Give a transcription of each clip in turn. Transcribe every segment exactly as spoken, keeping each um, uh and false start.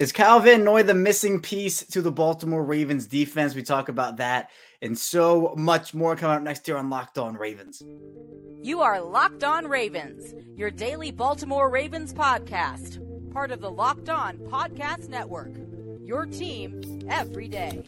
Is Kyle Van Noy the missing piece to the Baltimore Ravens defense? We talk about that and so much more coming up next year on Locked On Ravens. You are Locked On Ravens, your daily Baltimore Ravens podcast, part of the Locked On Podcast Network, your team every day.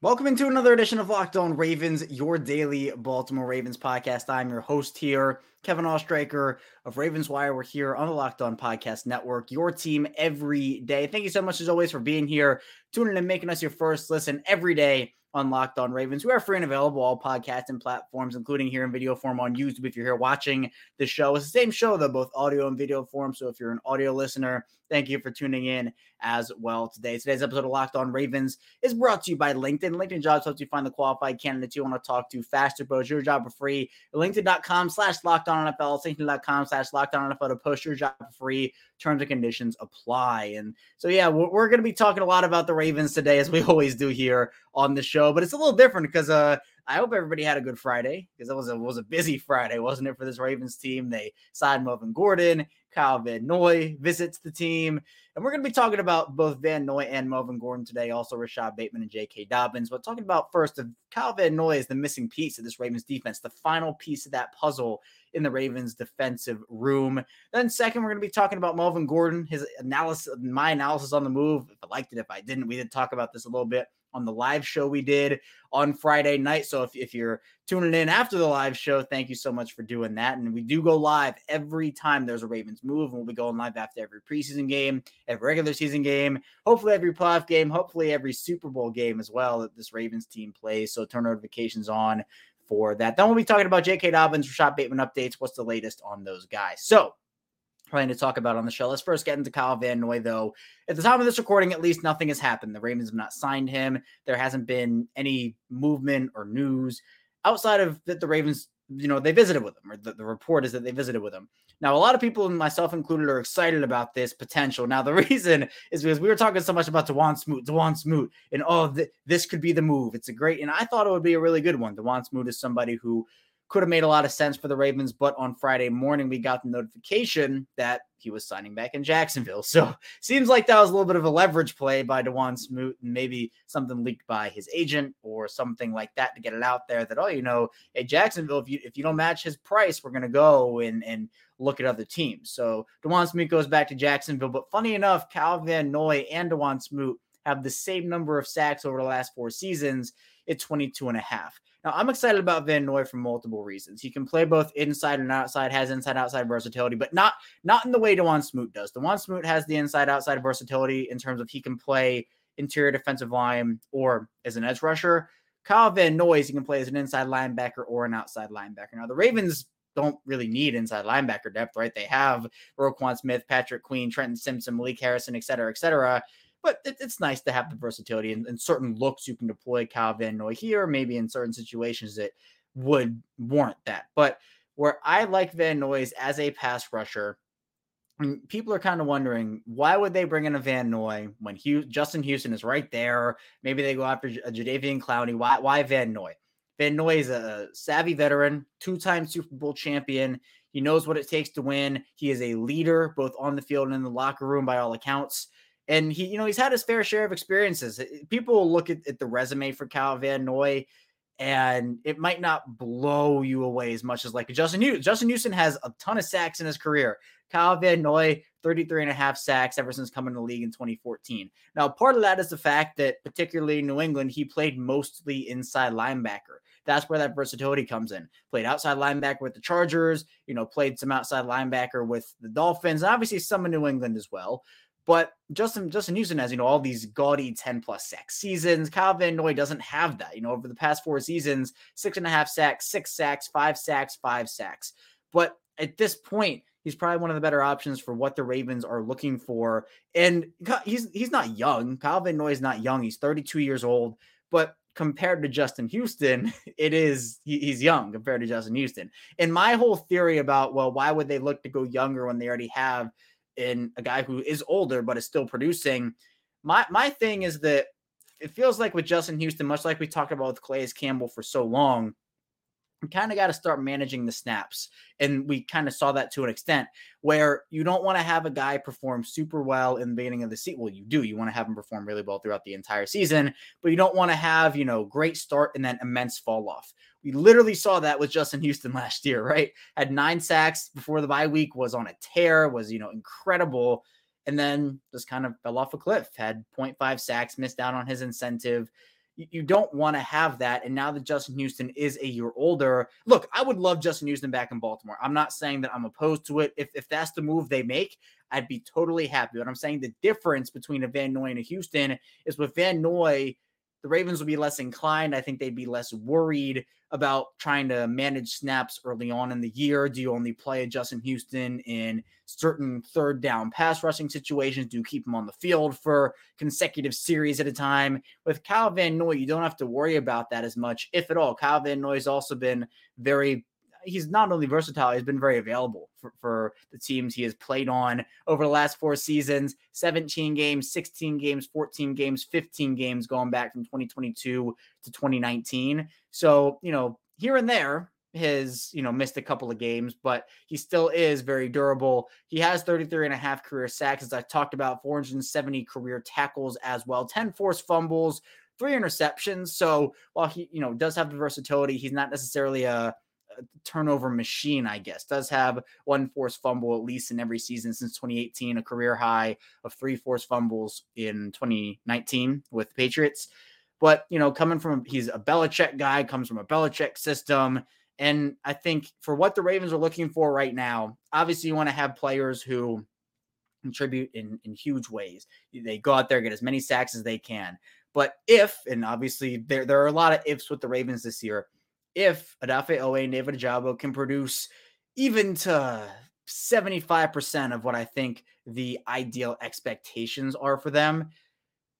Welcome into another edition of Locked On Ravens, your daily Baltimore Ravens podcast. I'm your host here, Kevin Ostreicher of Ravens Wire. We're here on the Locked On Podcast Network, your team every day. Thank you so much, as always, for being here, tuning in and making us your first listen every day on Locked On Ravens. We are free and available all podcasting platforms, including here in video form on YouTube if you're here watching the show. It's the same show, though, both audio and video form. So if you're an audio listener, thank you for tuning in as well today. Today's episode of Locked On Ravens is brought to you by LinkedIn. LinkedIn Jobs helps you find the qualified candidates you want to talk to faster. Post your job for free at LinkedIn.com slash LockedOnNFL. LinkedIn.com slash LockedOnNFL to post your job for free. Terms and conditions apply. And so, yeah, we're, we're going to be talking a lot about the Ravens today, as we always do here on the show. But it's a little different because uh, I hope everybody had a good Friday, because it was a, was a busy Friday, wasn't it, for this Ravens team? They signed Melvin Gordon. Kyle Van Noy visits the team. And we're going to be talking about both Van Noy and Melvin Gordon today, also Rashad Bateman and J K. Dobbins. But talking about first, Kyle Van Noy is the missing piece of this Ravens defense, the final piece of that puzzle in the Ravens defensive room. Then second, we're going to be talking about Melvin Gordon, his analysis, my analysis on the move. If I liked it, if I didn't, we did talk about this a little bit on the live show we did on Friday night. So if, if you're tuning in after the live show, thank you so much for doing that. And we do go live every time there's a Ravens move, and we'll be going live after every preseason game, every regular season game, hopefully every playoff game, hopefully every Super Bowl game as well that this Ravens team plays. So turn notifications on for that. Then we'll be talking about J K. Dobbins, Rashad Bateman updates, what's the latest on those guys. So planning to talk about on the show. Let's first get into Kyle Van Noy, though. At the time of this recording, at least, nothing has happened. The Ravens have not signed him. There hasn't been any movement or news outside of that the Ravens, you know, they visited with him, or the, the report is that they visited with him. Now, a lot of people, myself included, are excited about this potential. Now, the reason is because we were talking so much about DeJuan Smoot, DeJuan Smoot, and oh, th- this could be the move. It's a great, and I thought it would be a really good one. DeJuan Smoot is somebody who could have made a lot of sense for the Ravens, but on Friday morning, we got the notification that he was signing back in Jacksonville. So seems like that was a little bit of a leverage play by DeJuan Smoot, and maybe something leaked by his agent or something like that to get it out there that, oh, you know, hey, Jacksonville, if you if you don't match his price, we're going to go and, and look at other teams. So DeJuan Smoot goes back to Jacksonville. But funny enough, Kyle Van Noy and DeJuan Smoot have the same number of sacks over the last four seasons at twenty-two and a half. Now, I'm excited about Van Noy for multiple reasons. He can play both inside and outside, has inside-outside versatility, but not not in the way DeJuan Smoot does. DeJuan Smoot has the inside-outside versatility in terms of he can play interior defensive line or as an edge rusher. Kyle Van Noy, he can play as an inside linebacker or an outside linebacker. Now, the Ravens don't really need inside linebacker depth, right? They have Roquan Smith, Patrick Queen, Trenton Simpson, Malik Harrison, et cetera, et cetera. But it's nice to have the versatility and, and certain looks you can deploy Kyle Van Noy here, maybe in certain situations that would warrant that. But where I like Van Noy is as a pass rusher, and people are kind of wondering, why would they bring in a Van Noy when Hugh, Justin Houston is right there? Maybe they go after J- Jadeveon Clowney. Why, why Van Noy? Van Noy is a savvy veteran, two-time Super Bowl champion. He knows what it takes to win. He is a leader both on the field and in the locker room by all accounts. And he, you know, he's had his fair share of experiences. People look at, at the resume for Kyle Van Noy, and it might not blow you away as much as like Justin Houston. Justin Houston has a ton of sacks in his career. Kyle Van Noy, thirty-three and a half sacks ever since coming to the league in twenty fourteen. Now, part of that is the fact that particularly in New England, he played mostly inside linebacker. That's where that versatility comes in. Played outside linebacker with the Chargers, you know, played some outside linebacker with the Dolphins, and obviously some in New England as well. But Justin Justin Houston has, you know, all these gaudy ten-plus sack seasons. Kyle Van Noy doesn't have that. You know, over the past four seasons, six and a half sacks, six sacks, five sacks, five sacks. But at this point, he's probably one of the better options for what the Ravens are looking for. And he's he's not young. Kyle Van Noy is not young. He's thirty-two years old. But compared to Justin Houston, it is he, he's young compared to Justin Houston. And my whole theory about, well, why would they look to go younger when they already have in a guy who is older but is still producing. My my thing is that it feels like with Justin Houston, much like we talked about with Calais Campbell for so long, we kind of got to start managing the snaps. And we kind of saw that to an extent where you don't want to have a guy perform super well in the beginning of the season. Well, you do. You want to have him perform really well throughout the entire season, but you don't want to have, you know, great start and then immense fall off. We literally saw that with Justin Houston last year, right? Had nine sacks before the bye week, was on a tear, was, you know, incredible. And then just kind of fell off a cliff, had zero point five sacks, missed out on his incentive. You don't want to have that. And now that Justin Houston is a year older, look, I would love Justin Houston back in Baltimore. I'm not saying that I'm opposed to it. If if that's the move they make, I'd be totally happy. But I'm saying the difference between a Van Noy and a Houston is with Van Noy, the Ravens would be less inclined. I think they'd be less worried about trying to manage snaps early on in the year. Do you only play Justin Houston in certain third down pass rushing situations? Do you keep him on the field for consecutive series at a time? With Kyle Van Noy, you don't have to worry about that as much, if at all. Kyle Van Noy has also been very – he's not only versatile, he's been very available for, for the teams he has played on over the last four seasons, seventeen games, sixteen games, fourteen games, fifteen games going back from twenty twenty-two to twenty nineteen. So, you know, here and there has, you know, missed a couple of games, but he still is very durable. He has thirty-three and a half career sacks, as I talked about, four hundred seventy career tackles as well, ten forced fumbles, three interceptions. So while he, you know, does have the versatility, he's not necessarily a turnover machine, I guess. Does have one forced fumble at least in every season since twenty eighteen, a career high of three forced fumbles in twenty nineteen with the Patriots. But, you know, coming from, he's a Belichick guy, comes from a Belichick system. And I think for what the Ravens are looking for right now, obviously you want to have players who contribute in, in huge ways. They go out there, get as many sacks as they can. But if, and obviously there, there are a lot of ifs with the Ravens this year, if Odafe Oweh and David Ojabo can produce even to seventy-five percent of what I think the ideal expectations are for them,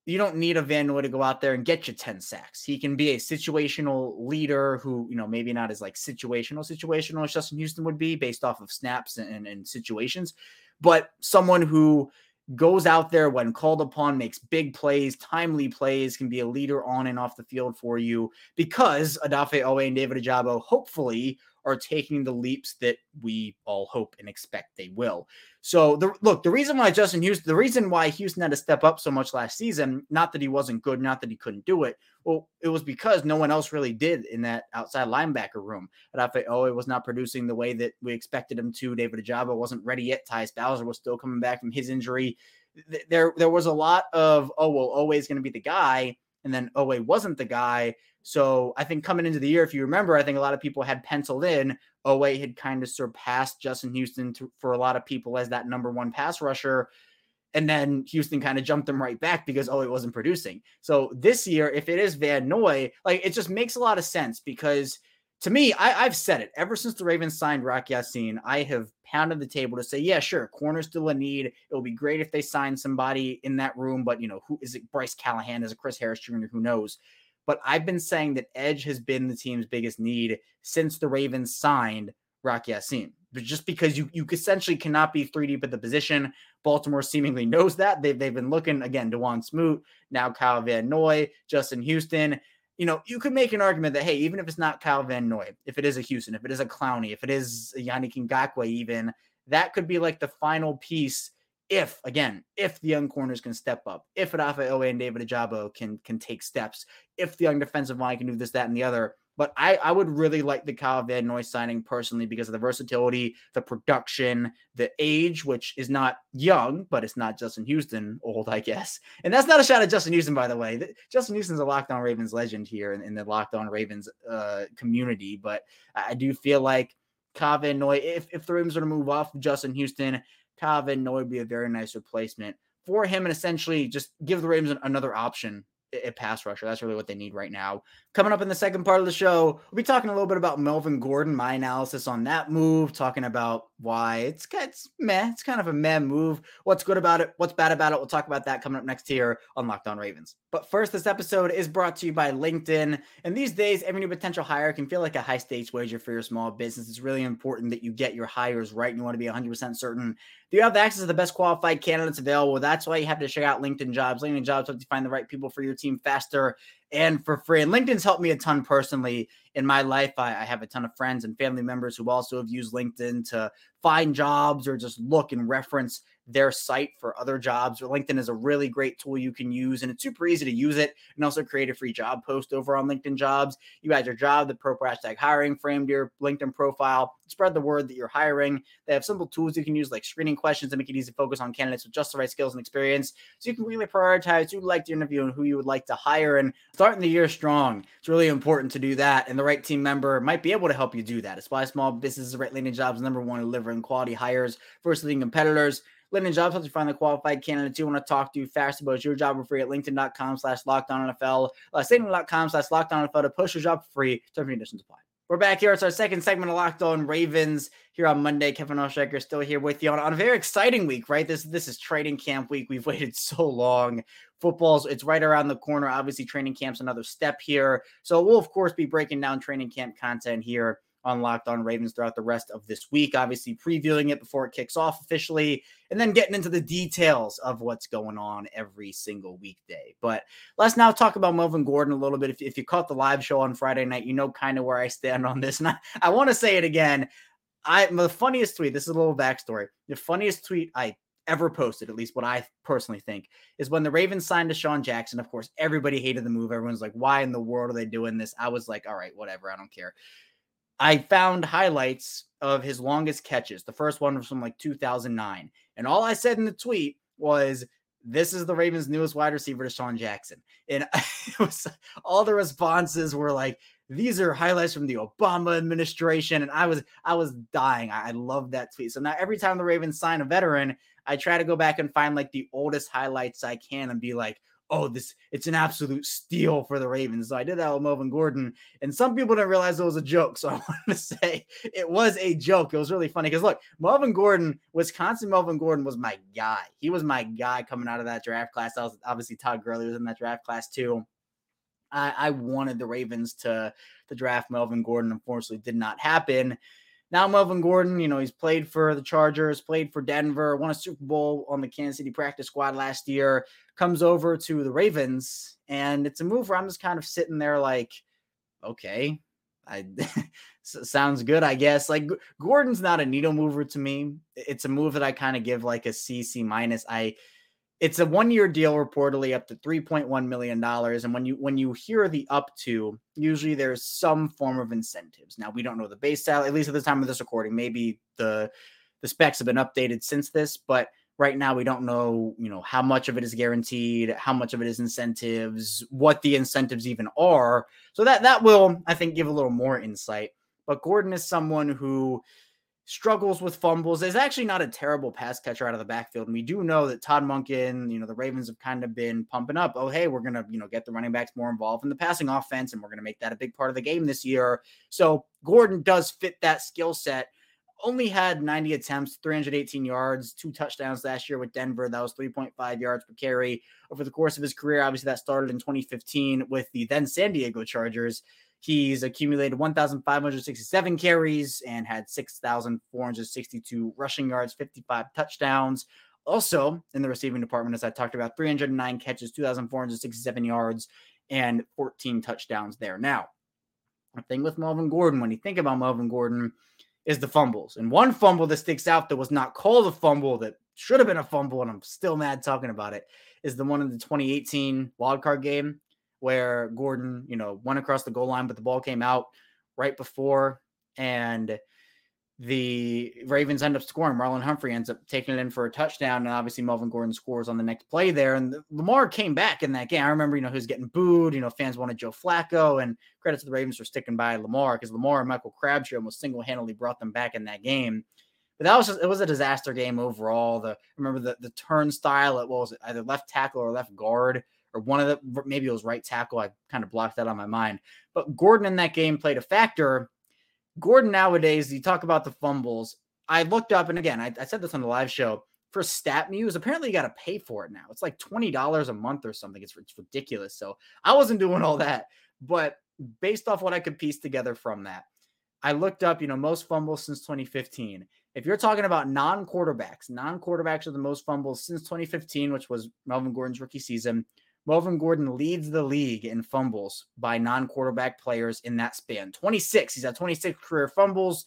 you don't need a Van Noy to go out there and get you ten sacks. He can be a situational leader who, you know, maybe not as like situational, situational as Justin Houston would be based off of snaps and, and situations, but someone who goes out there when called upon, makes big plays, timely plays, can be a leader on and off the field for you, because Odafe Oweh and David Ojabo hopefully are taking the leaps that we all hope and expect they will. So the, look, the reason why Justin Houston, the reason why Houston had to step up so much last season, not that he wasn't good, not that he couldn't do it. Well, it was because no one else really did in that outside linebacker room. Odafe Oweh was not producing the way that we expected him to. David Ojabo wasn't ready yet. Tyus Bowser was still coming back from his injury. There, there was a lot of, oh, well, Oweh's going to be the guy. And then Oweh wasn't the guy. So I think coming into the year, if you remember, I think a lot of people had penciled in Oweh had kind of surpassed Justin Houston to, for a lot of people as that number one pass rusher. And then Houston kind of jumped him right back because Oweh wasn't producing. So this year, if it is Van Noy, like it just makes a lot of sense, because to me, I, I've said it ever since the Ravens signed Rock Ya-Sin, I have pounded the table to say, yeah, sure, corner's still a need. It would be great if they signed somebody in that room, but you know, who is it? Bryce Callahan, is it Chris Harris Junior? Who knows? But I've been saying that edge has been the team's biggest need since the Ravens signed Rock Ya-Sin. But just because you you essentially cannot be three deep at the position, Baltimore seemingly knows that. They've, they've been looking, again, DeJuan Smoot, now Kyle Van Noy, Justin Houston. You know, you could make an argument that, hey, even if it's not Kyle Van Noy, if it is a Houston, if it is a Clowney, if it is a Yannick Ngakoue even, that could be like the final piece if, again, if the young corners can step up, if Odafe Oweh and David Ojabo can can take steps, if the young defensive line can do this, that, and the other. But I, I would really like the Kyle Van Noy signing personally because of the versatility, the production, the age, which is not young, but it's not Justin Houston old, I guess. And that's not a shot at Justin Houston, by the way. Justin Houston's a Locked On Ravens legend here in, in the Locked On Ravens uh, community. But I do feel like Kyle Van Noy, if, if the Ravens were to move off of Justin Houston, Kyle Van Noy would be a very nice replacement for him and essentially just give the Ravens another option at pass rusher. That's really what they need right now. Coming up in the second part of the show, we'll be talking a little bit about Melvin Gordon, my analysis on that move, talking about why it's, it's meh, it's kind of a meh move. What's good about it? What's bad about it? We'll talk about that coming up next here on Locked On Ravens. But first, this episode is brought to you by LinkedIn. And these days, every new potential hire can feel like a high stakes wager for your small business. It's really important that you get your hires right, and you want to be one hundred percent certain Do you have access to the best qualified candidates available? That's why you have to check out LinkedIn Jobs. LinkedIn Jobs helps you find the right people for your team faster and for free. And LinkedIn's helped me a ton personally in my life. I, I have a ton of friends and family members who also have used LinkedIn to find jobs or just look and reference their site for other jobs. LinkedIn is a really great tool you can use, and it's super easy to use it. And also create a free job post over on LinkedIn Jobs. You add your job, the proper hashtag hiring frame to your LinkedIn profile, spread the word that you're hiring. They have simple tools you can use like screening questions to make it easy to focus on candidates with just the right skills and experience. So you can really prioritize who you'd like to interview and who you would like to hire, and starting the year strong. It's really important to do that. And the right team member might be able to help you do that. It's why small businesses at LinkedIn Jobs number one, delivering quality hires versus leading competitors. LinkedIn Jobs helps you find the qualified candidates you want to talk to fast about your job for free at linkedin.com slash LockedOnNFL, uh, statement.com slash LockedOnNFL to post your job for free. Terms and conditions apply. We're back here. It's our second segment of Locked On Ravens here on Monday. Kevin Ostreicher still here with you on, on a very exciting week, right? This, this is training camp week. We've waited so long. Football's, it's right around the corner. Obviously, training camp's another step here. So we'll, of course, be breaking down training camp content here on Locked On Ravens throughout the rest of this week, obviously previewing it before it kicks off officially, and then getting into the details of what's going on every single weekday. But let's now talk about Melvin Gordon a little bit. If, if you caught the live show on Friday night, you know kind of where I stand on this. And I, I want to say it again. I the funniest tweet, this is a little backstory, the funniest tweet I ever posted, at least what I personally think, is when the Ravens signed to Sean Jackson. Of course, everybody hated the move. Everyone's like, why in the world are they doing this? I was like, all right, whatever, I don't care. I found highlights of his longest catches. The first one was from like two thousand nine. And all I said in the tweet was, this is the Ravens' newest wide receiver, DeJuan Jackson. And it was, all the responses were like, these are highlights from the Obama administration. And I was, I was dying. I, I love that tweet. So now every time the Ravens sign a veteran, I try to go back and find like the oldest highlights I can and be like, oh, this, it's an absolute steal for the Ravens. So I did that with Melvin Gordon, and some people didn't realize it was a joke. So I wanted to say it was a joke. It was really funny because look, Melvin Gordon, Wisconsin Melvin Gordon was my guy. He was my guy coming out of that draft class. I was obviously Todd Gurley was in that draft class too. I, I wanted the Ravens to, to draft Melvin Gordon. Unfortunately, did not happen. Now Melvin Gordon, you know, he's played for the Chargers, played for Denver, won a Super Bowl on the Kansas City practice squad last year, comes over to the Ravens, and it's a move where I'm just kind of sitting there like, okay, I sounds good, I guess. Like, Gordon's not a needle mover to me. It's a move that I kind of give like a C, C minus. I It's a one-year deal, reportedly up to three point one million dollars. And when you when you hear the up to, usually there's some form of incentives. Now, we don't know the base salary, at least at the time of this recording. Maybe the the specs have been updated since this, but right now we don't know, you know, how much of it is guaranteed, how much of it is incentives, what the incentives even are. So that that will, I think, give a little more insight. But Gordon is someone who struggles with fumbles, is actually not a terrible pass catcher out of the backfield. And we do know that Todd Monken, you know, the Ravens have kind of been pumping up. Oh, hey, we're going to, you know, get the running backs more involved in the passing offense, and we're going to make that a big part of the game this year. So Gordon does fit that skill set. Only had ninety attempts, three hundred eighteen yards, two touchdowns last year with Denver. That was three point five yards per carry over the course of his career. Obviously that started in twenty fifteen with the then San Diego Chargers. He's accumulated one thousand five hundred sixty-seven carries and had six thousand four hundred sixty-two rushing yards, fifty-five touchdowns. Also in the receiving department, as I talked about, three hundred nine catches, two thousand four hundred sixty-seven yards, and fourteen touchdowns there. Now, the thing with Melvin Gordon, when you think about Melvin Gordon, is the fumbles. And one fumble that sticks out that was not called a fumble, that should have been a fumble, and I'm still mad talking about it, is the one in the twenty eighteen wildcard game, where Gordon, you know, went across the goal line, but the ball came out right before, and the Ravens end up scoring. Marlon Humphrey ends up taking it in for a touchdown, and obviously Melvin Gordon scores on the next play there. And Lamar came back in that game. I remember, you know, he was getting booed. You know, fans wanted Joe Flacco, and credit to the Ravens for sticking by Lamar, because Lamar and Michael Crabtree almost single-handedly brought them back in that game. But that was just, it was a disaster game overall. The remember the the turnstile at, what was it, either left tackle or left guard, or one of the, maybe it was right tackle. I kind of blocked that on my mind, but Gordon in that game played a factor. Gordon nowadays, you talk about the fumbles. I looked up, and again, I, I said this on the live show, for StatMuse, apparently you got to pay for it now. It's like twenty dollars a month or something. It's, it's ridiculous. So I wasn't doing all that, but based off what I could piece together from that, I looked up, you know, most fumbles since twenty fifteen. if you're talking about non-quarterbacks, non-quarterbacks are the most fumbles since twenty fifteen, which was Melvin Gordon's rookie season. Melvin Gordon leads the league in fumbles by non-quarterback players in that span. twenty-six. He's at twenty-six career fumbles,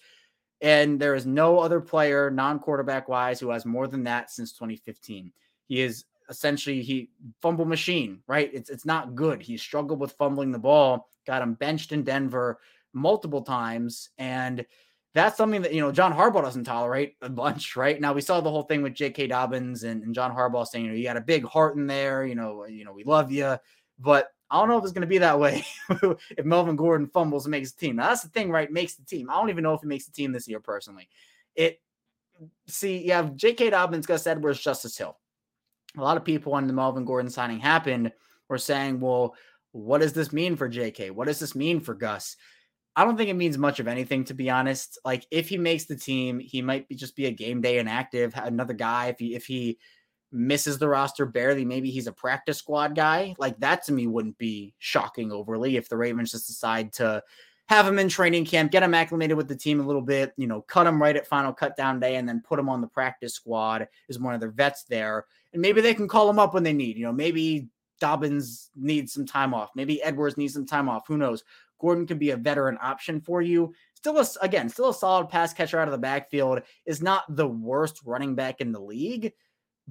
and there is no other player non-quarterback-wise who has more than that since twenty fifteen. He is essentially he fumble machine, right? It's it's not good. He struggled with fumbling the ball, got him benched in Denver multiple times, and that's something that, you know, John Harbaugh doesn't tolerate a bunch, right? Now, we saw the whole thing with J K. Dobbins and, and John Harbaugh saying, you know, you got a big heart in there, you know, you know, we love you. But I don't know if it's going to be that way if Melvin Gordon fumbles and makes the team. Now, that's the thing, right? Makes the team. I don't even know if he makes the team this year, personally. It See, you have J K. Dobbins, Gus Edwards, Justice Hill. A lot of people when the Melvin Gordon signing happened were saying, well, what does this mean for J K? What does this mean for Gus? I don't think it means much of anything, to be honest. Like, if he makes the team, he might be just be a game day inactive, another guy. If he, if he misses the roster barely, maybe he's a practice squad guy. Like, that to me wouldn't be shocking overly if the Ravens just decide to have him in training camp, get him acclimated with the team a little bit, you know, cut him right at final cutdown day and then put him on the practice squad as one of their vets there. And maybe they can call him up when they need, you know, maybe Dobbins needs some time off. Maybe Edwards needs some time off. Who knows? Gordon could be a veteran option for you. Still, a, again, still a solid pass catcher out of the backfield. Is not the worst running back in the league,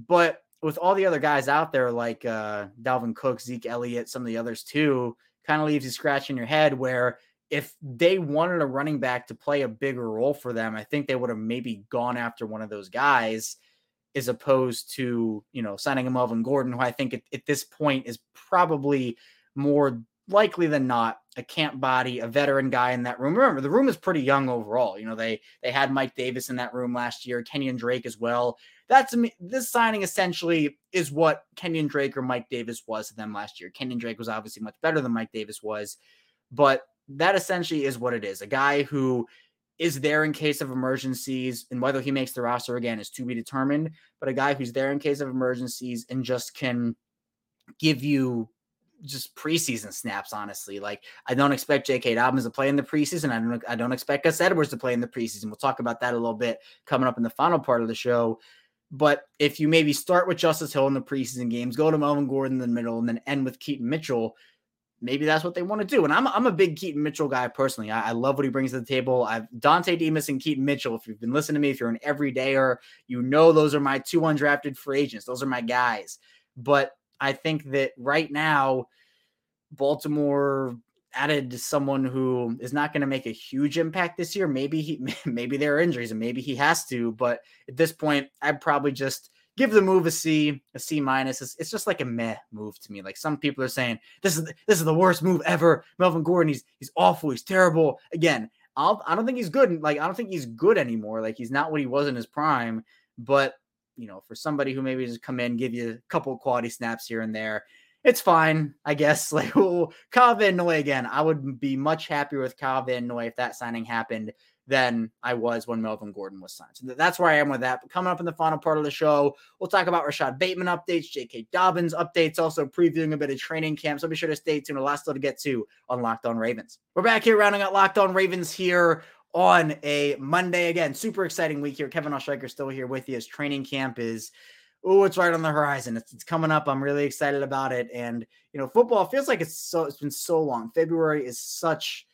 but with all the other guys out there, like uh, Dalvin Cook, Zeke Elliott, some of the others too, kind of leaves you scratching your head where if they wanted a running back to play a bigger role for them, I think they would have maybe gone after one of those guys as opposed to, you know, signing a Melvin Gordon, who I think at, at this point is probably more likely than not a camp body, a veteran guy in that room. Remember, the room is pretty young overall. You know, they, they had Mike Davis in that room last year, Kenyon Drake as well. That's this signing essentially is what Kenyon Drake or Mike Davis was to them last year. Kenyon Drake was obviously much better than Mike Davis was, but that essentially is what it is. A guy who is there in case of emergencies, and whether he makes the roster again is to be determined, but a guy who's there in case of emergencies and just can give you just preseason snaps, honestly. Like, I don't expect J K. Dobbins to play in the preseason. I don't, I don't expect Gus Edwards to play in the preseason. We'll talk about that a little bit coming up in the final part of the show. But if you maybe start with Justice Hill in the preseason games, go to Melvin Gordon in the middle, and then end with Keaton Mitchell, maybe that's what they want to do. And I'm, I'm a big Keaton Mitchell guy personally. I, I love what he brings to the table. I've Dante Demas and Keaton Mitchell. If you've been listening to me, if you're an everydayer, you know, those are my two undrafted free agents. Those are my guys. But I think that right now, Baltimore added someone who is not going to make a huge impact this year. Maybe he, maybe there are injuries and maybe he has to, but at this point, I'd probably just give the move a C, a C minus. It's, it's just like a meh move to me. Like, some people are saying, this is, this is the worst move ever. Melvin Gordon, he's, he's awful. He's terrible. Again, I'll, I don't think he's good. Like, I don't think he's good anymore. Like, he's not what he was in his prime, but you know, for somebody who maybe just come in, give you a couple of quality snaps here and there, it's fine, I guess. Like, oh, Kyle Van Noy again. I would be much happier with Kyle Van Noy if that signing happened than I was when Melvin Gordon was signed. So that's where I am with that. But coming up in the final part of the show, we'll talk about Rashad Bateman updates, J K. Dobbins updates, also previewing a bit of training camp. So be sure to stay tuned. A lot still to get to on Locked On Ravens. We're back here rounding out Locked On Ravens here on a Monday. Again, super exciting week here. Kevin Ostreicher still here with you as training camp is, oh, it's right on the horizon. It's, it's coming up. I'm really excited about it. And, you know, football feels like it's so, it's been so long. February is such,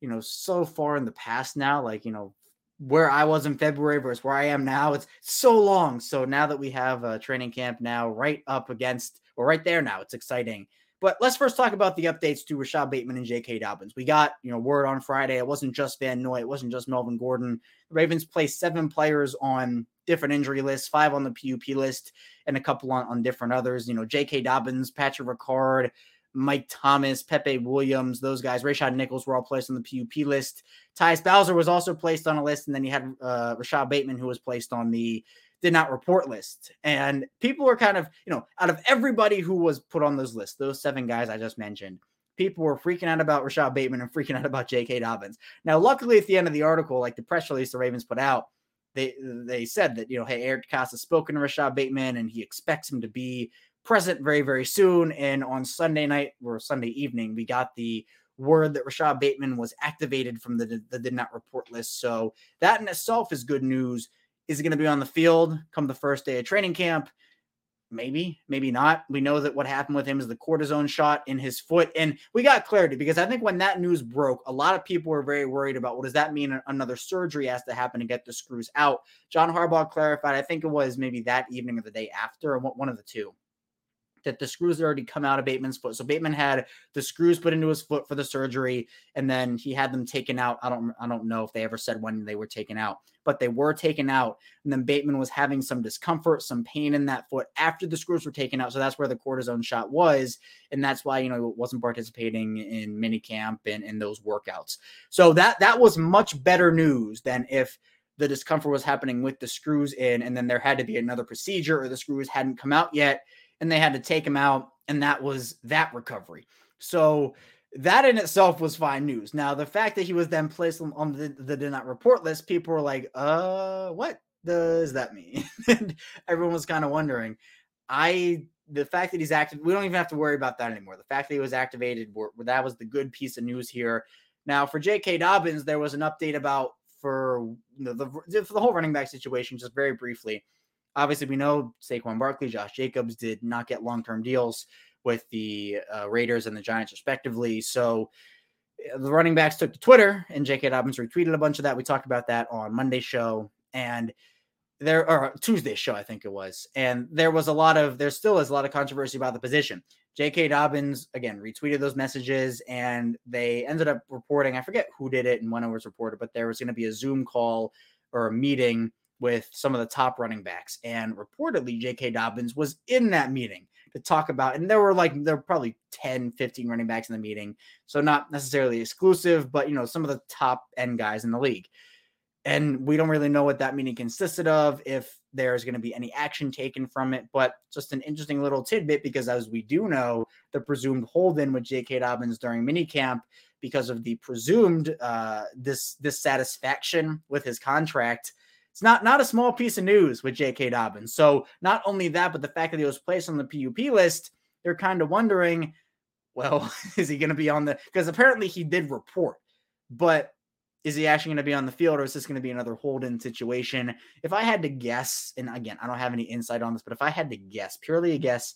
you know, so far in the past now, like, you know, where I was in February versus where I am now, it's so long. So now that we have a training camp now right up against, or right there now, it's exciting. But let's first talk about the updates to Rashad Bateman and J K. Dobbins. We got, you know, word on Friday. It wasn't just Van Noy. It wasn't just Melvin Gordon. The Ravens placed seven players on different injury lists, five on the P U P list, and a couple on, on different others. You know, J K. Dobbins, Patrick Ricard, Mike Thomas, Pepe Williams, those guys. Rashad Nichols were all placed on the P U P list. Tyus Bowser was also placed on a list, and then you had uh, Rashad Bateman, who was placed on the did not report list. And people are kind of, you know, out of everybody who was put on those lists, those seven guys I just mentioned, people were freaking out about Rashad Bateman and freaking out about J K. Dobbins. Now, luckily at the end of the article, like the press release the Ravens put out, they they said that, you know, hey, Eric DeCosta has spoken to Rashad Bateman and he expects him to be present very, very soon. And on Sunday night or Sunday evening, we got the word that Rashad Bateman was activated from the, the did not report list. So that in itself is good news. Is he going to be on the field come the first day of training camp? Maybe, maybe not. We know that what happened with him is the cortisone shot in his foot. And we got clarity because I think when that news broke, a lot of people were very worried about, what does that mean? Another surgery has to happen to get the screws out. John Harbaugh clarified, I think it was maybe that evening or the day after, or one of the two, that the screws had already come out of Bateman's foot. So Bateman had the screws put into his foot for the surgery, and then he had them taken out. I don't, I don't know if they ever said when they were taken out, but they were taken out. And then Bateman was having some discomfort, some pain in that foot after the screws were taken out. So that's where the cortisone shot was. And that's why, you know, he wasn't participating in minicamp and, and those workouts. So that, that was much better news than if the discomfort was happening with the screws in, and then there had to be another procedure, or the screws hadn't come out yet, and they had to take him out, and that was that recovery. So that in itself was fine news. Now, the fact that he was then placed on the, the did not report list, people were like, uh, what does that mean? And everyone was kind of wondering. I, the fact that he's active, we don't even have to worry about that anymore. The fact that he was activated, that was the good piece of news here. Now, for J K. Dobbins, there was an update about for, you know, the, for the whole running back situation, just very briefly. Obviously, we know Saquon Barkley, Josh Jacobs did not get long-term deals with the uh, Raiders and the Giants, respectively. So the running backs took to Twitter, and J K. Dobbins retweeted a bunch of that. We talked about that on Monday's show, and there or Tuesday's show, I think it was. And there was a lot of, there still is a lot of controversy about the position. J K. Dobbins, again, retweeted those messages, and they ended up reporting, I forget who did it and when it was reported, but there was going to be a Zoom call or a meeting with some of the top running backs. And reportedly, J K. Dobbins was in that meeting to talk about, and there were like, there were probably ten, fifteen running backs in the meeting. So not necessarily exclusive, but, you know, some of the top end guys in the league. And we don't really know what that meeting consisted of, if there's going to be any action taken from it, but just an interesting little tidbit, because as we do know, the presumed hold-in with J K. Dobbins during minicamp because of the presumed uh, dis- dissatisfaction with his contract. It's not, not a small piece of news with J K. Dobbins. So not only that, but the fact that he was placed on the P U P list, they're kind of wondering, well, is he going to be on the, because apparently he did report, but is he actually going to be on the field, or is this going to be another hold-in situation? If I had to guess, and again, I don't have any insight on this, but if I had to guess, purely a guess,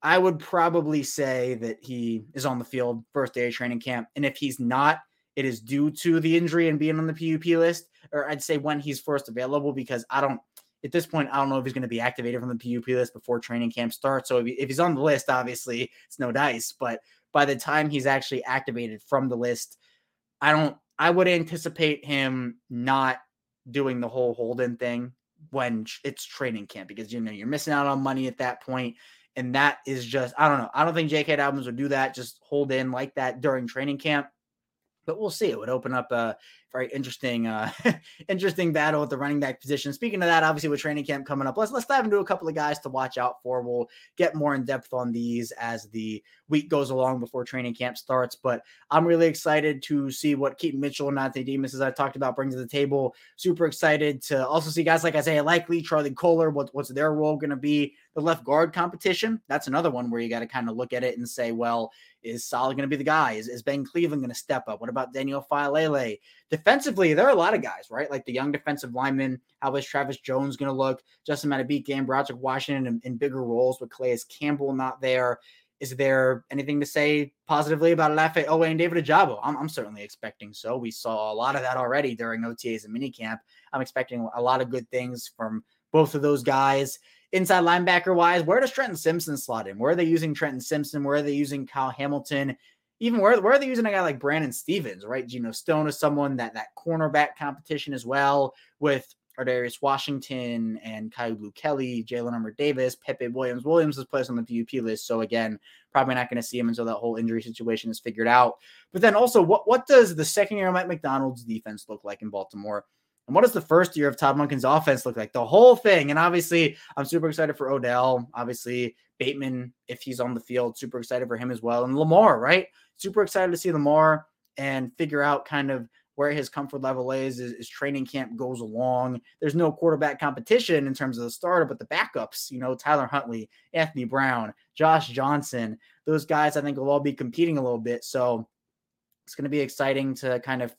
I would probably say that he is on the field first day of training camp. And if he's not, it is due to the injury and being on the P U P list, or I'd say when he's first available, because I don't, at this point, I don't know if he's going to be activated from the P U P list before training camp starts. So if, he, if he's on the list, obviously it's no dice, but by the time he's actually activated from the list, I don't, I would anticipate him not doing the whole hold-in thing when it's training camp, because, you know, you're missing out on money at that point. And that is just, I don't know. I don't think J K. Dobbins would do that. Just hold in like that during training camp. But we'll see. It would open up a very interesting, uh, interesting battle at the running back position. Speaking of that, obviously with training camp coming up, let's let's dive into a couple of guys to watch out for. We'll get more in depth on these as the week goes along before training camp starts. But I'm really excited to see what Keaton Mitchell and Dante Demas, as I talked about, brings to the table. Super excited to also see guys like Isaiah Likely, Charlie Kohler. What, what's their role going to be? The left guard competition, that's another one where you got to kind of look at it and say, well, is Saleh going to be the guy? Is, is Ben Cleveland going to step up? What about Daniel Falele? Defensively, there are a lot of guys, right? Like the young defensive linemen. How is Travis Jones going to look? Justin Matabike and Broderick Washington in, in bigger roles with Calais Campbell not there. Is there anything to say positively about Odafe Oweh and David Ojabo? I'm, I'm certainly expecting so. We saw a lot of that already during O T As and minicamp. I'm expecting a lot of good things from both of those guys. Inside linebacker-wise, where does Trenton Simpson slot in? Where are they using Trenton Simpson? Where are they using Kyle Hamilton? Even where, where are they using a guy like Brandon Stevens, right? Geno Stone is someone, that that cornerback competition as well, with Ardarius Washington and Kai Bukele, Jalen Armour Davis, Pepe Williams. Williams was placed on the P U P list, so again, probably not going to see him until that whole injury situation is figured out. But then also, what, what does the second-year Mike McDonald's defense look like in Baltimore? And what does the first year of Todd Munkin's offense look like? The whole thing. And obviously, I'm super excited for Odell. Obviously, Bateman, if he's on the field, super excited for him as well. And Lamar, right? Super excited to see Lamar and figure out kind of where his comfort level is as, as training camp goes along. There's no quarterback competition in terms of the starter, but the backups, you know, Tyler Huntley, Anthony Brown, Josh Johnson, those guys I think will all be competing a little bit. So it's going to be exciting to kind of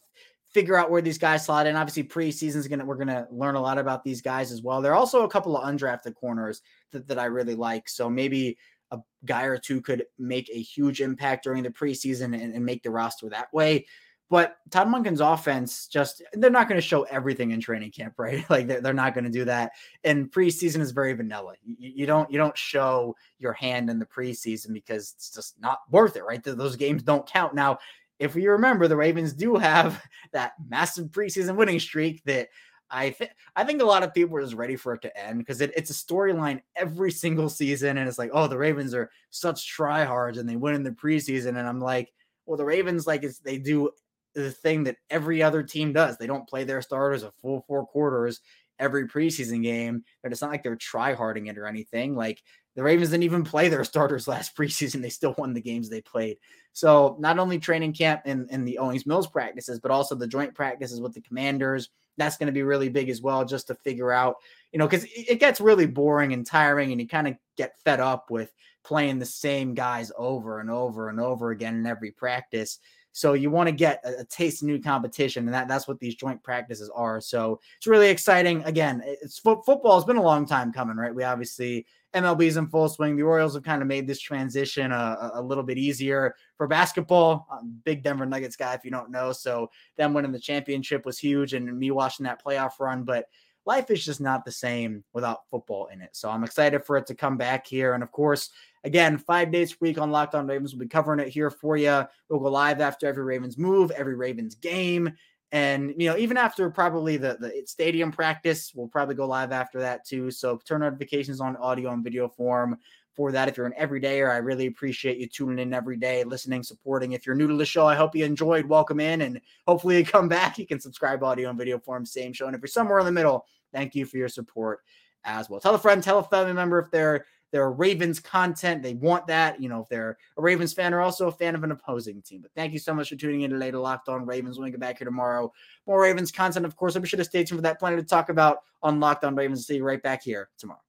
figure out where these guys slot in. Obviously, preseason's gonna we're gonna learn a lot about these guys as well. There are also a couple of undrafted corners that, that I really like. So maybe a guy or two could make a huge impact during the preseason and, and make the roster that way. But Todd Munkin's offense, just they're not going to show everything in training camp, right? Like they're, they're not going to do that. And preseason is very vanilla. You, you don't you don't show your hand in the preseason because it's just not worth it, right? Those games don't count. Now, if you remember, the Ravens do have that massive preseason winning streak that I think I think a lot of people are just ready for it to end because it, it's a storyline every single season, and it's like, oh, the Ravens are such tryhards and they win in the preseason, and I'm like, well, the Ravens like it's, they do. The thing that every other team does. They don't play their starters a full four quarters every preseason game. But it's not like they're try-harding it or anything. Like the Ravens didn't even play their starters last preseason. They still won the games they played. So not only training camp and, and the Owings Mills practices, but also the joint practices with the Commanders. That's going to be really big as well, just to figure out, you know, because it gets really boring and tiring, and you kind of get fed up with playing the same guys over and over and over again in every practice. So you want to get a, a taste of new competition, and that, that's what these joint practices are. So it's really exciting. Again, it's fo- football has been a long time coming, right? We obviously M L B's in full swing. The Orioles have kind of made this transition a, a little bit easier for basketball. I'm big Denver Nuggets guy, if you don't know. So them winning the championship was huge, and me watching that playoff run. But life is just not the same without football in it. So I'm excited for it to come back here. And of course, again, five days a week on Locked On Ravens. We'll be covering it here for you. We'll go live after every Ravens move, every Ravens game. And, you know, even after probably the, the stadium practice, we'll probably go live after that too. So turn notifications on audio and video form for that. If you're an everydayer, I really appreciate you tuning in every day, listening, supporting. If you're new to the show, I hope you enjoyed. Welcome in, and hopefully you come back. You can subscribe audio and video form, same show. And if you're somewhere in the middle, thank you for your support as well. Tell a friend, tell a family member if they're They're Ravens content. They want that. You know, if they're a Ravens fan or also a fan of an opposing team. But thank you so much for tuning in today to Locked On Ravens. When we get back here tomorrow, more Ravens content, of course. So be sure to stay tuned for that. Plenty to talk about on Locked On Ravens. See you right back here tomorrow.